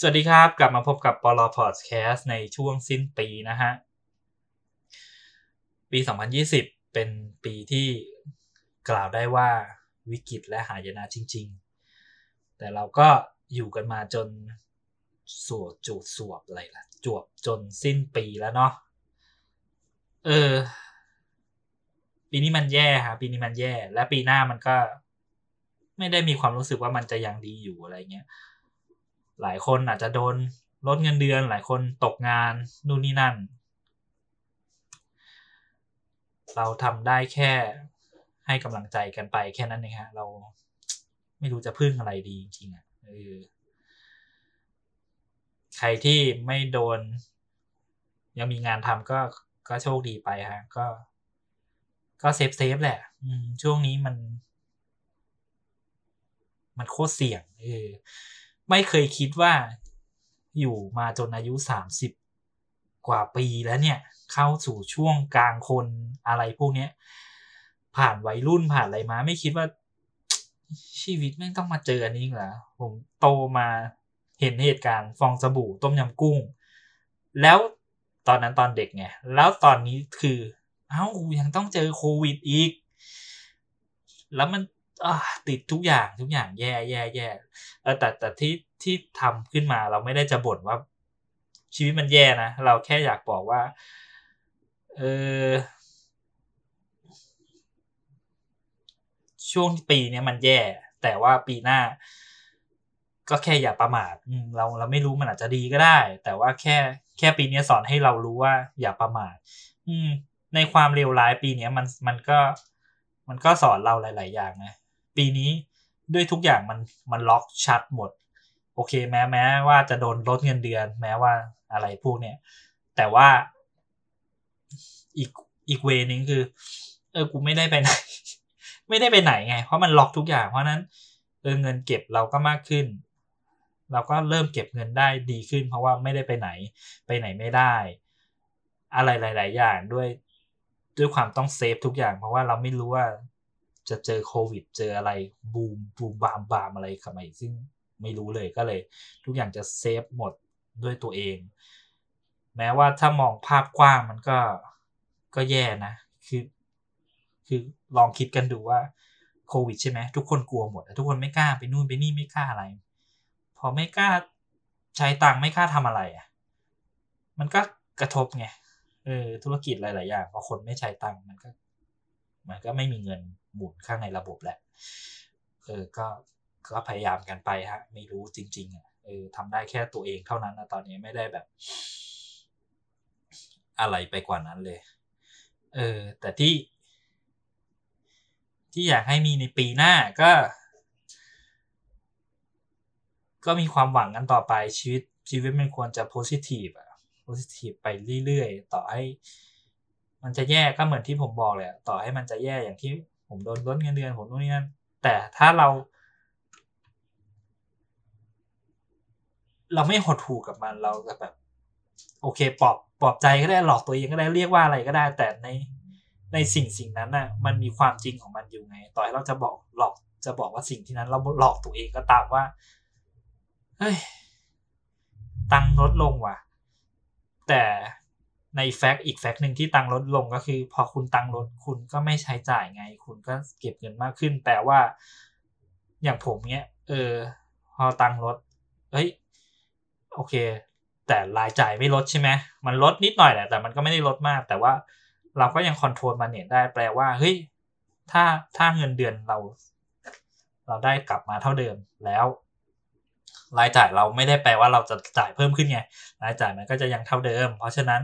สวัสดีครับกลับมาพบกับปลพอดแคสต์ในช่วงสิ้นปีนะฮะปี2020เป็นปีที่กล่าวได้ว่าวิกฤตและหายนะจริงๆแต่เราก็อยู่กันมาจนสวบจูดสวบอะไรล่ะจวบจนสิ้นปีแล้วเนาะปีนี้มันแย่ฮะปีนี้มันแย่และปีหน้ามันก็ไม่ได้มีความรู้สึกว่ามันจะยังดีอยู่อะไรเงี้ยหลายคนอาจจะโดนลดเงินเดือนหลายคนตกงานนู่นนี่นั่นเราทำได้แค่ให้กำลังใจกันไปแค่นั้นเองฮะเราไม่รู้จะพึ่งอะไรดีจริงๆอ่ะใครที่ไม่โดนยังมีงานทำก็โชคดีไปฮะก็เซฟแหละช่วงนี้มันโคตรเสี่ยงไม่เคยคิดว่าอยู่มาจนอายุ30กว่าปีแล้วเนี่ยเข้าสู่ช่วงกลางคนอะไรพวกเนี้ยผ่านวัยรุ่นผ่านอะไรมาไม่คิดว่าชีวิตแม่งต้องมาเจออันนี้เหรอผมโตมาเห็นเหตุการณ์ฟองสบู่ต้มยำกุ้งแล้วตอนนั้นตอนเด็กไงแล้วตอนนี้คือกูยังต้องเจอโควิดอีกแล้วมันติดทุกอย่างแย่แต่ที่ทำขึ้นมาเราไม่ได้จะบ่นว่าชีวิตมันแย่นะเราแค่อยากบอกว่าช่วงปีนี้มันแย่แต่ว่าปีหน้าก็แค่อย่าประมาทเราไม่รู้มันอาจจะดีก็ได้แต่ว่าแค่ปีนี้สอนให้เรารู้ว่าอย่าประมาทในความเลวร้ายปีนี้มันก็สอนเราหลายๆอย่างนะปีนี้ด้วยทุกอย่างมันล็อกชัดหมดโอเคแม้ว่าจะโดนลดเงินเดือนแม้ว่าอะไรพวกเนี้ยแต่ว่าอีกเวนึงคือกูไม่ได้ไปไหนไงเพราะมันล็อกทุกอย่างเพราะนั้นเงินเก็บเราก็มากขึ้นเราก็เริ่มเก็บเงินได้ดีขึ้นเพราะว่าไม่ได้ไปไหนไม่ได้อะไรหลายๆอย่างด้วยความต้องเซฟทุกอย่างเพราะว่าเราไม่รู้ว่าจะเจอโควิดเจออะไรบูมบามอะไรกับมันซึ่งไม่รู้เลยก็เลยทุกอย่างจะเซฟหมดด้วยตัวเองแม้ว่าถ้ามองภาพกว้างมันก็แย่นะคือลองคิดกันดูว่าโควิดใช่ไหมทุกคนกลัวหมดทุกคนไม่กล้าไปนู่นไปนี่ไม่กล้าอะไรพอไม่กล้าใช้ตังค์ไม่กล้าทำอะไรอ่ะมันก็กระทบไงธุรกิจหลายๆอย่างพอคนไม่ใช้ตังค์มันก็ไม่มีเงินหมุนข้างในระบบแหละก็พยายามกันไปฮะไม่รู้จริงๆทำได้แค่ตัวเองเท่านั้นนะตอนนี้ไม่ได้แบบอะไรไปกว่านั้นเลยแต่ที่อยากให้มีในปีหน้าก็มีความหวังกันต่อไปชีวิตมันควรจะโพสิทีฟไปเรื่อยๆต่อให้มันจะแย่ก็เหมือนที่ผมบอกแหละต่อให้มันจะแย่อย่างที่ผมโดนลดเงินเดือนผมนู่นนี่นั่นแต่ถ้าเราไม่หดหู่กับมันเราจะแบบโอเคปลอบใจก็ได้หลอกตัวเองก็ได้เรียกว่าอะไรก็ได้แต่ในสิ่งนั้นน่ะมันมีความจริงของมันอยู่ไงต่อให้เราจะบอกหลอกว่าสิ่งที่นั้นเราหลอกตัวเองก็ตามว่าเฮ้ยตังค์ลดลงว่ะแต่ในแฟกต์อีกแฟกต์หนึ่งที่ตังค์ลดลงก็คือพอคุณตังค์ลดคุณก็ไม่ใช้จ่ายไงคุณก็เก็บเงินมากขึ้นแปลว่าอย่างผมเนี้ยพอตังค์ลดเฮ้ยโอเคแต่รายจ่ายไม่ลดใช่ไหมมันลดนิดหน่อยแหละแต่มันก็ไม่ได้ลดมากแต่ว่าเราก็ยังคอนโทรลมันเนี่ยได้แปลว่าเฮ้ยถ้าเงินเดือนเราได้กลับมาเท่าเดิมแล้วรายจ่ายเราไม่ได้แปลว่าเราจะจ่ายเพิ่มขึ้นไงรายจ่ายมันก็จะยังเท่าเดิมเพราะฉะนั้น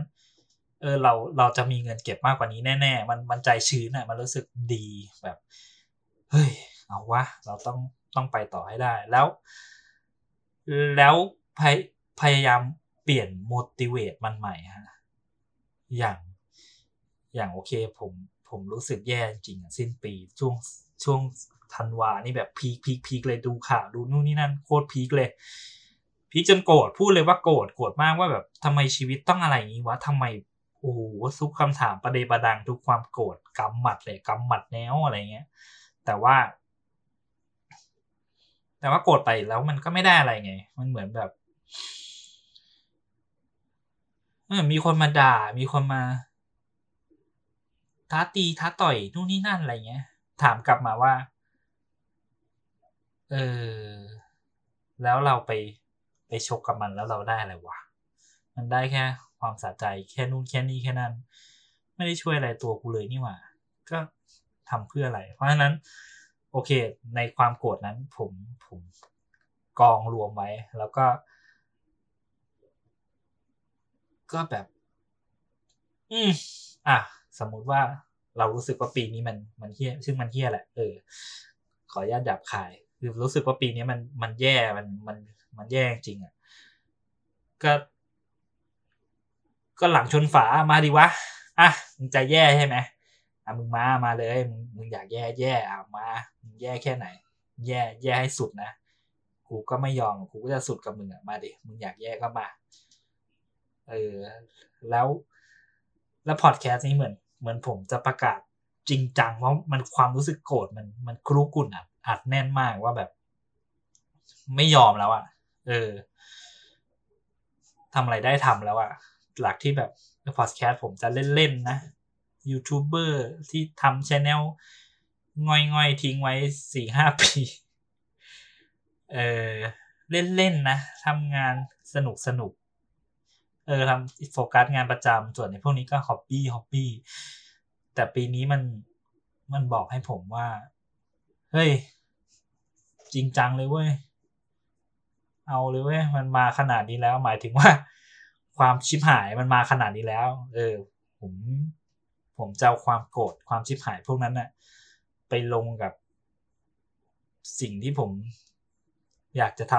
เราจะมีเงินเก็บมากกว่านี้แน่ๆมันใจชื้นน่ะมันรู้สึกดีแบบเฮ้ยเอาวะเราต้องไปต่อให้ได้แล้วพยายามเปลี่ยน motivate มันใหม่ฮะอย่างโอเคผมรู้สึกแย่จริงๆสิ้นปีช่วงธันวานี่แบบพีคเลยดูข่าวดูนู่นนี่นั่นโคตรพีคจนโกรธพูดเลยว่าโกรธมากว่าแบบทำไมชีวิตต้องอะไรอย่างนี้วะทำไมโอ้โหซุกคำถามประเดประดังทุกความโกรธกำหมัดเลยกำหมัดแนวอะไรเงี้ยแต่ว่าโกรธไปแล้วมันก็ไม่ได้อะไรไงมันเหมือนแบบ มีคนมาด่ามีคนมาท้าตีท้าต่อยนู่นนี่นั่นอะไรเงี้ยถามกลับมาว่าแล้วเราไปชกกับมันแล้วเราได้อะไรวะมันได้แค่ความสะใจแค่นู่นแค่นี้แค่นั้นไม่ได้ช่วยอะไรตัวกูเลยนี่หว่าก็ทำเพื่ออะไรเพราะฉะนั้นโอเคในความโกรธนั้นผมกองรวมไว้แล้วก็แบบสมมุติว่าเรารู้สึกว่าปีนี้มันเหี้ยซึ่งมันเหี้ยแหละขออนุญาตหยาบคายคือรู้สึกว่าปีนี้มันแย่มันแย่จริงอ่ะก็หลังชนฝามาดิวะอ่ะมึงจะแย่ใช่ไหมอ่ะมึงมาเลยมึงอยากแย่อ่ะมามึงแย่แค่ไหนแย่ให้สุดนะกูก็ไม่ยอมกูก็จะสุดกับมึงอ่ะมาดิมึงอยากแย่ก็มาแล้วพอดแคสต์นี้เหมือนผมจะประกาศจริงจังเพราะมันความรู้สึกโกรธมันครุกรุ่นอัดแน่นมากว่าแบบไม่ยอมแล้วอ่ะทำอะไรได้ทำแล้วอ่ะหลักที่แบบพอดแคสต์ผมจะเล่นๆนะยูทูบเบอร์ที่ทำ channel ง่อยๆทิ้งไว้ 4-5 ปีเล่นๆนะทำงานสนุกๆทำโฟกัสงานประจำส่วนในพวกนี้ก็ฮ็อบบี้แต่ปีนี้มันบอกให้ผมว่าเฮ้ยจริงจังเลยเว้ยเอาเลยเว้ยมันมาขนาดนี้แล้วหมายถึงว่าความชิบหายมันมาขนาดนี้แล้วผมจะเอาความโกรธความชิบหายพวกนั้นน่ะไปลงกับสิ่งที่ผมอยากจะท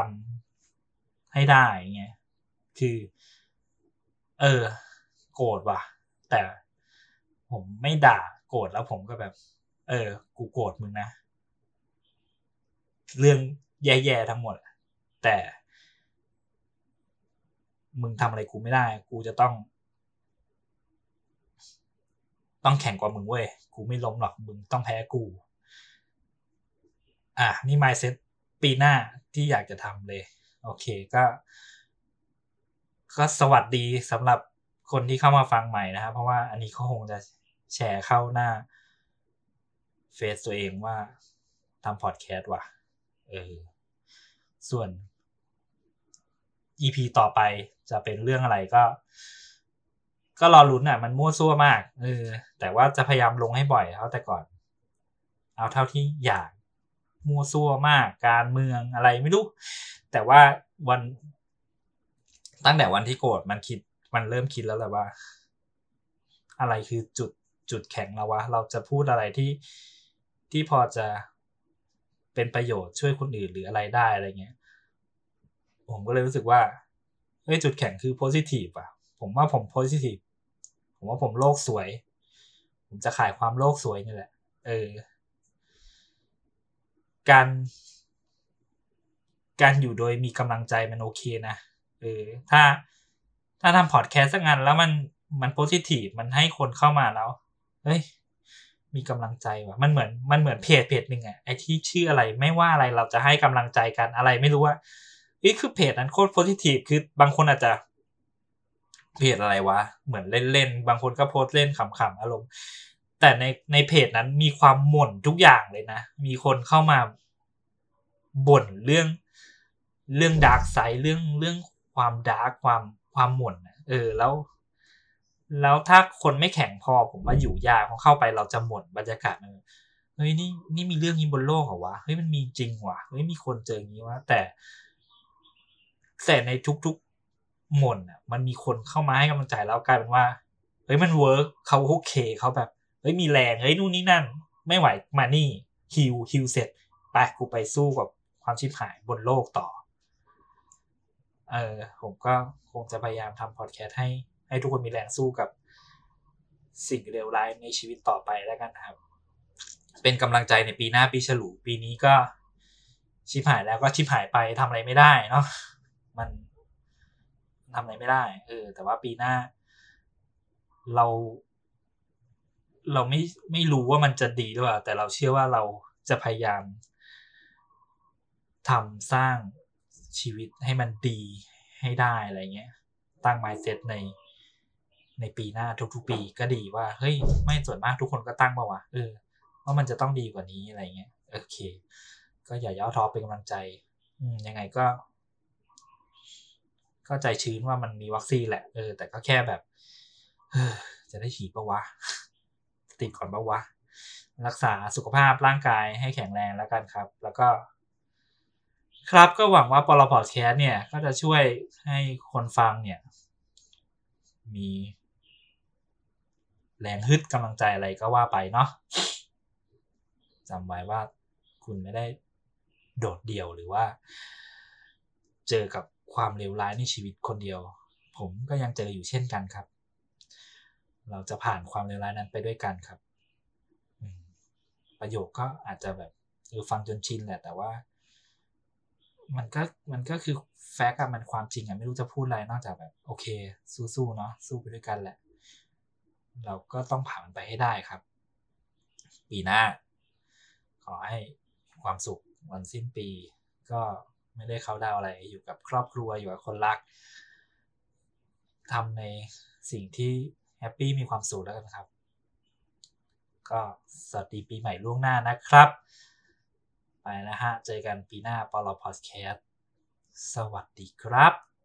ำให้ได้ไงคือโกรธว่ะแต่ผมไม่ด่าโกรธแล้วผมก็แบบกูโกรธมึงนะเรื่องแย่ๆทั้งหมดแต่มึงทำอะไรกูไม่ได้กูจะต้องแข่งกว่ามึงเว้ยกูไม่ล้มหรอกมึงต้องแพ้กูนี่ mindset ปีหน้าที่อยากจะทำเลยโอเคก็สวัสดีสำหรับคนที่เข้ามาฟังใหม่นะครับเพราะว่าอันนี้ก็คงจะแชร์เข้าหน้าเฟซตัวเองว่าทำพอดแคสต์ว่ะส่วน EP ต่อไปจะเป็นเรื่องอะไรก็รอลุ้นมันมั่วซั่วมากแต่ว่าจะพยายามลงให้บ่อยเท่าแต่ก่อนเอาเท่าที่อยากมั่วซั่วมากการเมืองอะไรไม่รู้แต่ว่าตั้งแต่วันที่โกรธมันเริ่มคิดแล้วแหละว่าอะไรคือจุดแข็งเราวะเราจะพูดอะไรที่พอจะเป็นประโยชน์ช่วยคนอื่นหรืออะไรได้อะไรเงี้ยผมก็เลยรู้สึกว่าเฮ้ยจุดแข็งคือ positive อ่ะผมว่าผม positive ผมว่าผมโลกสวยผมจะขายความโลกสวยนี่แหละการอยู่โดยมีกำลังใจมันโอเคนะถ้าทำพอดแคสต์สักงานแล้วมัน positive มันให้คนเข้ามาแล้วเฮ้ยมีกำลังใจว่ะมันเหมือนเพจหนึ่งอ่ะไอที่ชื่ออะไรไม่ว่าอะไรเราจะให้กำลังใจกันอะไรไม่รู้ว่านี่คือเพจนั้นโคตร positive คือบางคนอาจจะเพจอะไรวะเหมือนเล่นๆบางคนก็โพสเล่นขำๆอารมณ์แต่ในเพจนั้นมีความหม่นทุกอย่างเลยนะมีคนเข้ามาบ่นเรื่องดาร์กไซด์เรื่องความดาร์กความหม่นแล้วถ้าคนไม่แข็งพอผมว่าอยู่ยากพอเข้าไปเราจะหม่นบรรยากาศมันเฮ้ยนี่มีเรื่องนี้บนโลกเหรอวะเฮ้ยมันมีจริงวะเฮ้ยมีคนเจออย่างนี้วะแต่ในทุกๆหม่นมันมีคนเข้ามาให้กำลังใจแล้วกลายเป็นว่าเฮ้ยมันเวิร์คเขาโอเคเขาแบบเฮ้ยมีแรงเฮ้ยนู่นนี่นั่นไม่ไหวมานี่ฮิวเสร็จไปกูไปสู้กับความชิบหายบนโลกต่อผมก็คงจะพยายามทำพอดแคสต์ให้ทุกคนมีแรงสู้กับสิ่งเลวร้ายในชีวิตต่อไปแล้วกันนะครับเป็นกำลังใจในปีหน้าปีฉลูปีนี้ก็ชิบหายแล้วก็ชิบหายไปทำอะไรไม่ได้เนาะมันทำอะไรไม่ได้แต่ว่าปีหน้าเราไม่รู้ว่ามันจะดีหรือเปล่าแต่เราเชื่อว่าเราจะพยายามทำสร้างชีวิตให้มันดี ให้ได้อะไรเงี้ยตั้ง mindset ในปีหน้าทุกๆปีก็ดีว่าเฮ้ยไม่ส่วนมากทุกคนก็ตั้งมาวะว่ามันจะต้องดีกว่านี้อะไรเงี้ยโอเคก็อย่าย่อท้อเป็นกำลังใจยังไงก็ใจชื้นว่ามันมีวัคซีนแหละแต่ก็แค่แบบจะได้ฉีดปะวะติดก่อนปะวะรักษาสุขภาพร่างกายให้แข็งแรงแล้วกันครับแล้วก็ครับก็หวังว่าปลพอดแคสต์เนี่ยก็จะช่วยให้คนฟังเนี่ยมีแรงฮึดกำลังใจอะไรก็ว่าไปเนาะจำไว้ว่าคุณไม่ได้โดดเดี่ยวหรือว่าเจอกับความเลวร้ายในชีวิตคนเดียวผมก็ยังเจออยู่เช่นกันครับเราจะผ่านความเลวร้ายนั้นไปด้วยกันครับประโยคก็อาจจะแบบฟังจนชินแหละแต่ว่ามันก็คือแฟกต์อะมันความจริงอะไม่รู้จะพูดอะไรนอกจากแบบโอเคสู้ๆเนาะสู้ไปด้วยกันแหละเราก็ต้องผ่านมันไปให้ได้ครับปีหน้าขอให้ความสุขวันสิ้นปีก็ไม่ได้เข้าดาวอะไรอยู่กับครอบครัวอยู่กับคนรักทำในสิ่งที่แฮปปี้มีความสุขแล้วกันครับก็สวัสดีปีใหม่ล่วงหน้านะครับไปแล้วฮะเจอกันปีหน้าปลพอดแคสต์สวัสดีครับ